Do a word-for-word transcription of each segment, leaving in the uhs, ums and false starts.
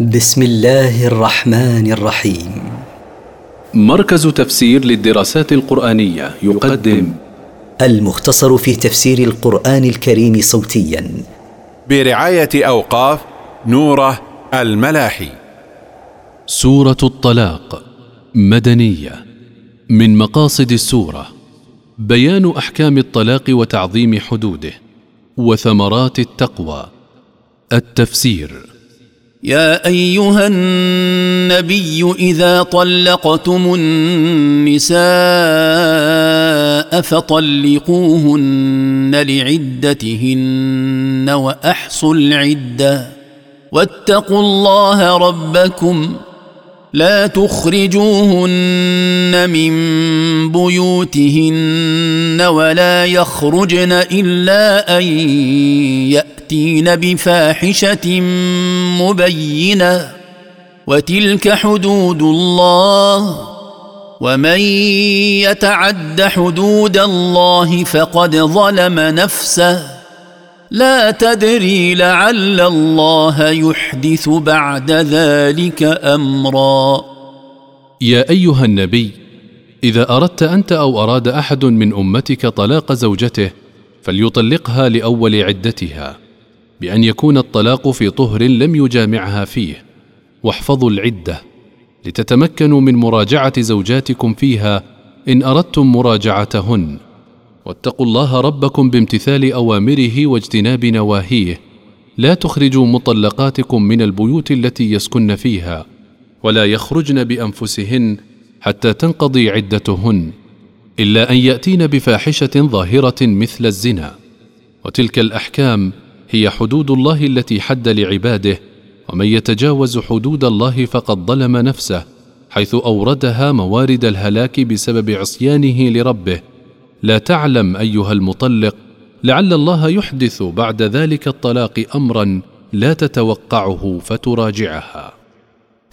بسم الله الرحمن الرحيم. مركز تفسير للدراسات القرآنية يقدم المختصر في تفسير القرآن الكريم صوتيا برعاية أوقاف نورة الملاحي. سورة الطلاق مدنية. من مقاصد السورة بيان أحكام الطلاق وتعظيم حدوده وثمرات التقوى. التفسير: يا أيها النبي إذا طلقتم النساء فطلقوهن لعدتهن وأحصوا العدة واتقوا الله ربكم لا تخرجوهن من بيوتهن ولا يخرجن إلا أن يأتين بفاحشة مبينة وتلك حدود الله ومن يتعد حدود الله فقد ظلم نفسه لا تدري لعل الله يحدث بعد ذلك أمرا. يا أيها النبي إذا أردت أنت أو أراد أحد من أمتك طلاق زوجته فليطلقها لأول عدتها بأن يكون الطلاق في طهر لم يجامعها فيه، واحفظوا العدة لتتمكنوا من مراجعة زوجاتكم فيها إن أردتم مراجعتهن، واتقوا الله ربكم بامتثال أوامره واجتناب نواهيه، لا تخرجوا مطلقاتكم من البيوت التي يسكن فيها ولا يخرجن بأنفسهن حتى تنقضي عدتهن إلا أن يأتين بفاحشة ظاهرة مثل الزنا. وتلك الأحكام هي حدود الله التي حد لعباده، ومن يتجاوز حدود الله فقد ظلم نفسه حيث أوردها موارد الهلاك بسبب عصيانه لربه. لا تعلم أيها المطلق لعل الله يحدث بعد ذلك الطلاق أمرا لا تتوقعه فتراجعها.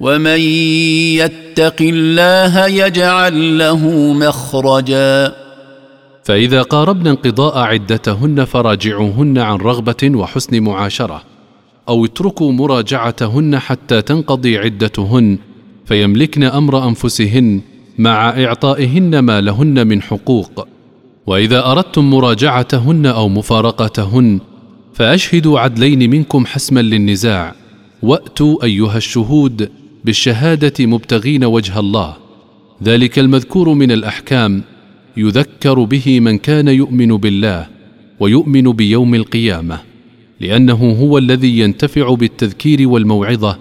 ومن يتق الله يجعل له مخرجا. فإذا قاربن انقضاء عدتهن فراجعوهن عن رغبة وحسن معاشرة، أو اتركوا مراجعتهن حتى تنقضي عدتهن فيملكن أمر أنفسهن مع إعطائهن ما لهن من حقوق. وإذا أردتم مراجعتهن أو مفارقتهن فأشهدوا عدلين منكم حسما للنزاع، وأتوا أيها الشهود بالشهادة مبتغين وجه الله. ذلك المذكور من الأحكام يذكر به من كان يؤمن بالله ويؤمن بيوم القيامة، لأنه هو الذي ينتفع بالتذكير والموعظة،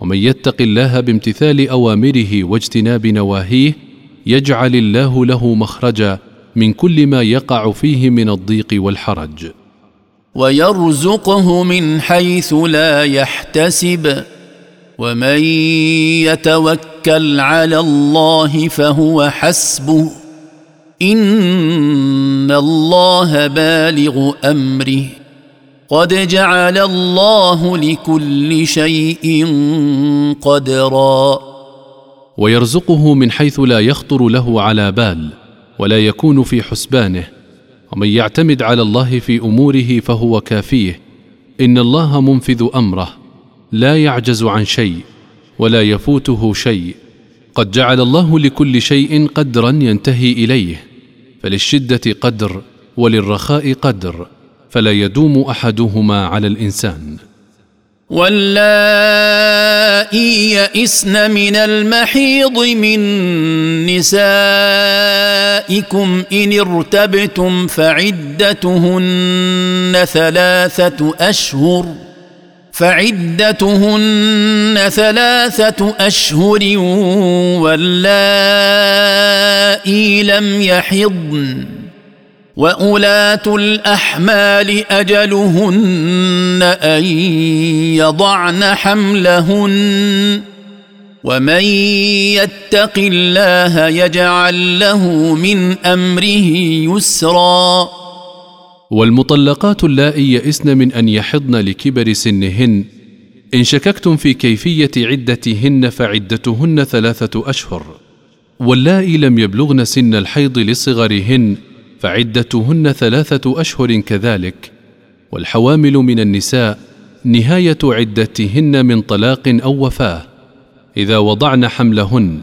ومن يتق الله بامتثال أوامره واجتناب نواهيه يجعل الله له مخرجا من كل ما يقع فيه من الضيق والحرج. ويرزقه من حيث لا يحتسب ومن يتوكل على الله فهو حسبه إن الله بالغ أمره قد جعل الله لكل شيء قدرا. ويرزقه من حيث لا يخطر له على بال ولا يكون في حسبانه، ومن يعتمد على الله في أموره فهو كافيه، إن الله منفذ أمره لا يعجز عن شيء ولا يفوته شيء، قد جعل الله لكل شيء قدرا ينتهي إليه، فللشدة قدر وللرخاء قدر، فلا يدوم أحدهما على الإنسان. واللائي يئسن من المحيض من نسائكم إن ارتبتم فعدتهن ثلاثة أشهر فعدتهن ثلاثة أشهر واللائي لم يحضن وَأُولَاتُ الْأَحْمَالِ أَجَلُهُنَّ أَنْ يَضَعْنَ حَمْلَهُنَّ وَمَنْ يَتَّقِ اللَّهَ يَجْعَلْ لَهُ مِنْ أَمْرِهِ يُسْرًا. والمطلقات اللائي يئسن من أن يحضن لكبر سنهن. إن شككتم في كيفية عدتهن فعدتهن ثلاثة أشهر، واللائي لم يبلغن سن الحيض لصغرهن فعدتهن ثلاثة أشهر كذلك، والحوامل من النساء نهاية عدتهن من طلاق أو وفاة إذا وضعن حملهن.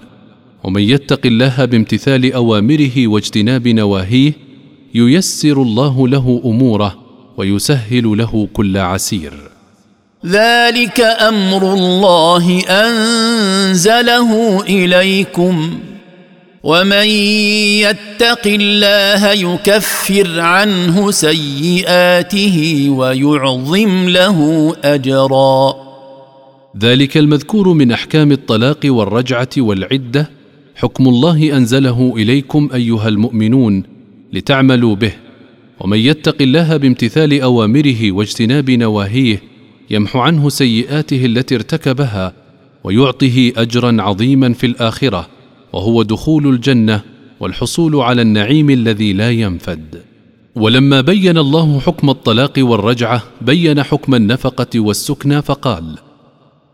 ومن يتق الله بامتثال أوامره واجتناب نواهيه ييسر الله له أموره ويسهل له كل عسير. ذلك أمر الله أنزله إليكم، ومن يتق الله يكفر عنه سيئاته ويعظم له أجرا. ذلك المذكور من أحكام الطلاق والرجعة والعدة حكم الله أنزله إليكم أيها المؤمنون لتعملوا به، ومن يتق الله بامتثال أوامره واجتناب نواهيه يمحو عنه سيئاته التي ارتكبها ويعطيه أجرا عظيما في الآخرة، وهو دخول الجنة والحصول على النعيم الذي لا ينفد. ولما بين الله حكم الطلاق والرجعة بين حكم النفقة والسكنى فقال: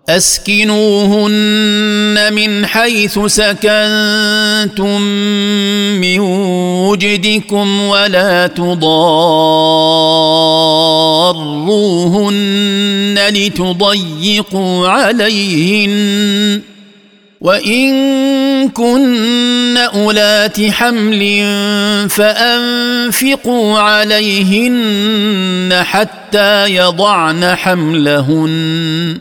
أسكنوهن من حيث سكنتم من وجدكم ولا تضاروهن لتضيقوا عليهن، وإن كن أولات حمل فأنفقوا عليهن حتى يضعن حملهن،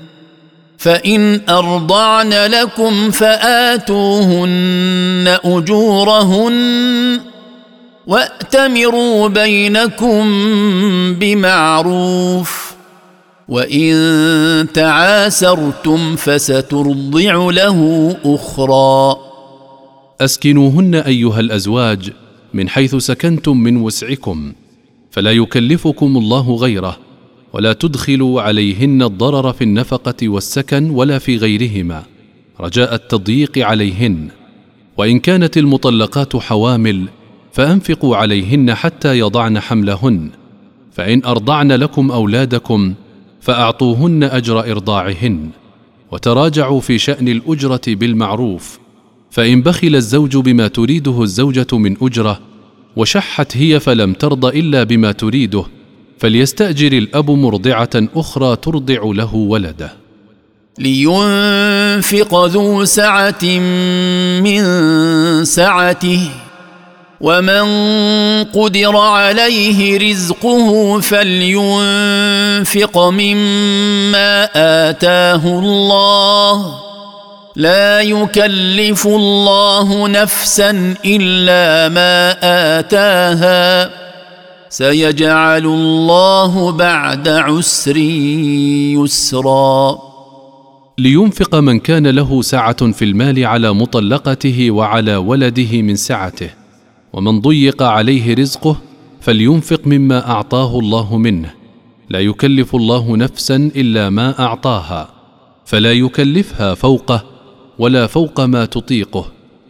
فإن أرضعن لكم فآتوهن أجورهن، وأتمروا بينكم بمعروف، وإن تعاسرتم فسترضع له أخرى. أسكنوهن أيها الأزواج من حيث سكنتم من وسعكم، فلا يكلفكم الله غيره، ولا تدخلوا عليهن الضرر في النفقة والسكن ولا في غيرهما رجاء التضييق عليهن. وإن كانت المطلقات حوامل فأنفقوا عليهن حتى يضعن حملهن، فإن أرضعن لكم أولادكم فأعطوهن أجر إرضاعهن، وتراجعوا في شأن الأجرة بالمعروف، فإن بخل الزوج بما تريده الزوجة من أجرة وشحت هي فلم ترضى إلا بما تريده، فليستأجر الأب مرضعة أخرى ترضع له ولده. لينفق ذو سعة من سعته، ومن قدر عليه رزقه فلينفق مما آتاه الله، لا يكلف الله نفسا إلا ما آتاها، سيجعل الله بعد عسر يسرا. لينفق من كان له سعة في المال على مطلقته وعلى ولده من سعته، ومن ضيق عليه رزقه فلينفق مما أعطاه الله منه، لا يكلف الله نفسا إلا ما أعطاها، فلا يكلفها فوقه ولا فوق ما تطيقه،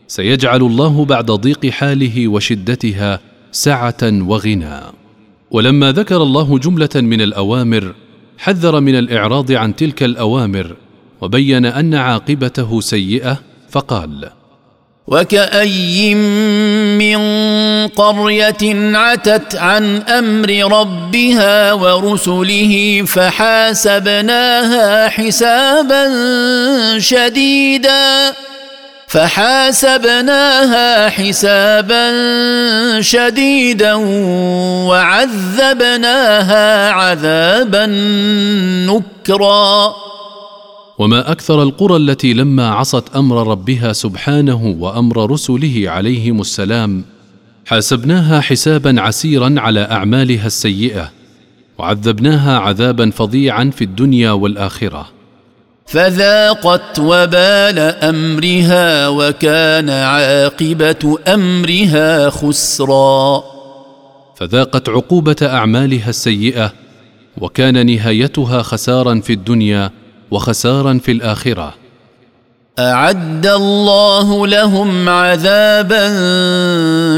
سيجعل الله بعد ضيق حاله وشدتها سعة وغنى. ولما ذكر الله جملة من الأوامر حذر من الإعراض عن تلك الأوامر، وبين أن عاقبته سيئة، فقال: وكأي من قرية عتت عن أمر ربها ورسله فحاسبناها حسابا شديدا فحاسبناها حسابا شديدا وعذبناها عذابا نكرا. وما أكثر القرى التي لما عصت أمر ربها سبحانه وأمر رسله عليهم السلام حاسبناها حسابا عسيرا على أعمالها السيئة وعذبناها عذابا فظيعا في الدنيا والآخرة. فذاقت وبال أمرها وكان عاقبة أمرها خسرا. فذاقت عقوبة أعمالها السيئة، وكان نهايتها خسارا في الدنيا وخسارا في الآخرة. أعد الله لهم عذابا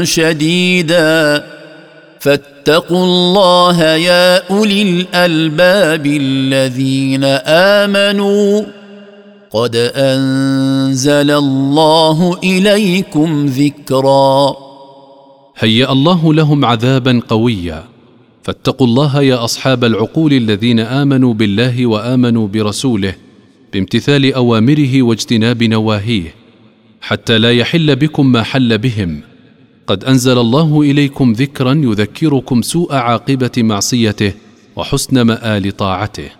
شديدا، فاتقوا الله يا أولي الألباب الذين آمنوا، قد أنزل الله إليكم ذكرا. هيأ الله لهم عذابا قويا، فاتقوا الله يا أصحاب العقول الذين آمنوا بالله وآمنوا برسوله بامتثال أوامره واجتناب نواهيه، حتى لا يحل بكم ما حل بهم. قد أنزل الله إليكم ذكرا يذكركم سوء عاقبة معصيته وحسن مآل طاعته.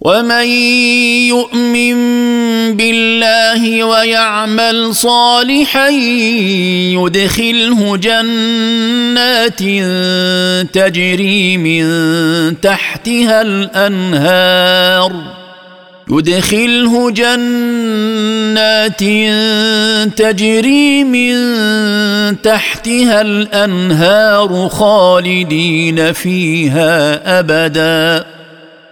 ومن يؤمن بالله ويعمل صالحا يدخله جنات تجري من تحتها الأنهار يدخله جنات تجري من تحتها الأنهار خالدين فيها أبدا،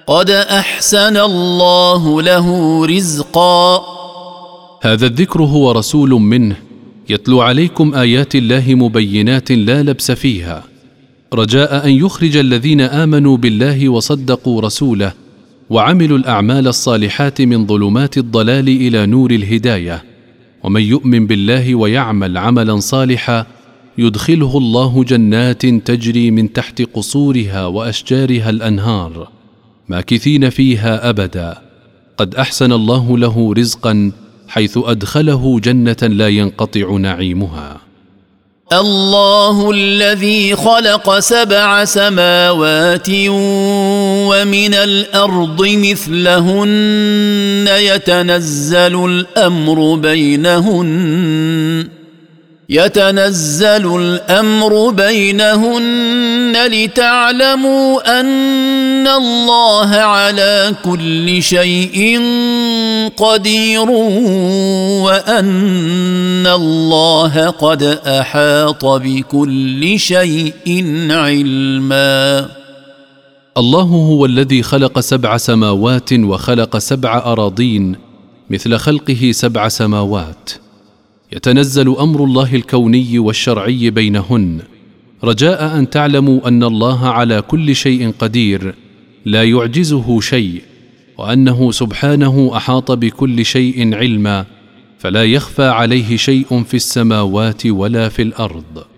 قد أحسن الله له رزقا. هذا الذكر هو رسول منه يتلو عليكم آيات الله مبينات لا لبس فيها، رجاء أن يخرج الذين آمنوا بالله وصدقوا رسوله وعملوا الأعمال الصالحات من ظلمات الضلال إلى نور الهداية، ومن يؤمن بالله ويعمل عملا صالحا يدخله الله جنات تجري من تحت قصورها وأشجارها الأنهار ماكثين فيها أبدا، قد أحسن الله له رزقا حيث أدخله جنة لا ينقطع نعيمها. الله الذي خلق سبع سماوات ومن الأرض مثلهن يتنزل الأمر بينهن يتنزل الأمر بينهن لتعلموا أن الله على كل شيء قدير وأن الله قد أحاط بكل شيء علما. الله هو الذي خلق سبع سماوات وخلق سبع أراضين مثل خلقه سبع سماوات، يتنزل أمر الله الكوني والشرعي بينهن، رجاء أن تعلموا أن الله على كل شيء قدير لا يعجزه شيء، وأنه سبحانه أحاط بكل شيء علما، فلا يخفى عليه شيء في السماوات ولا في الأرض.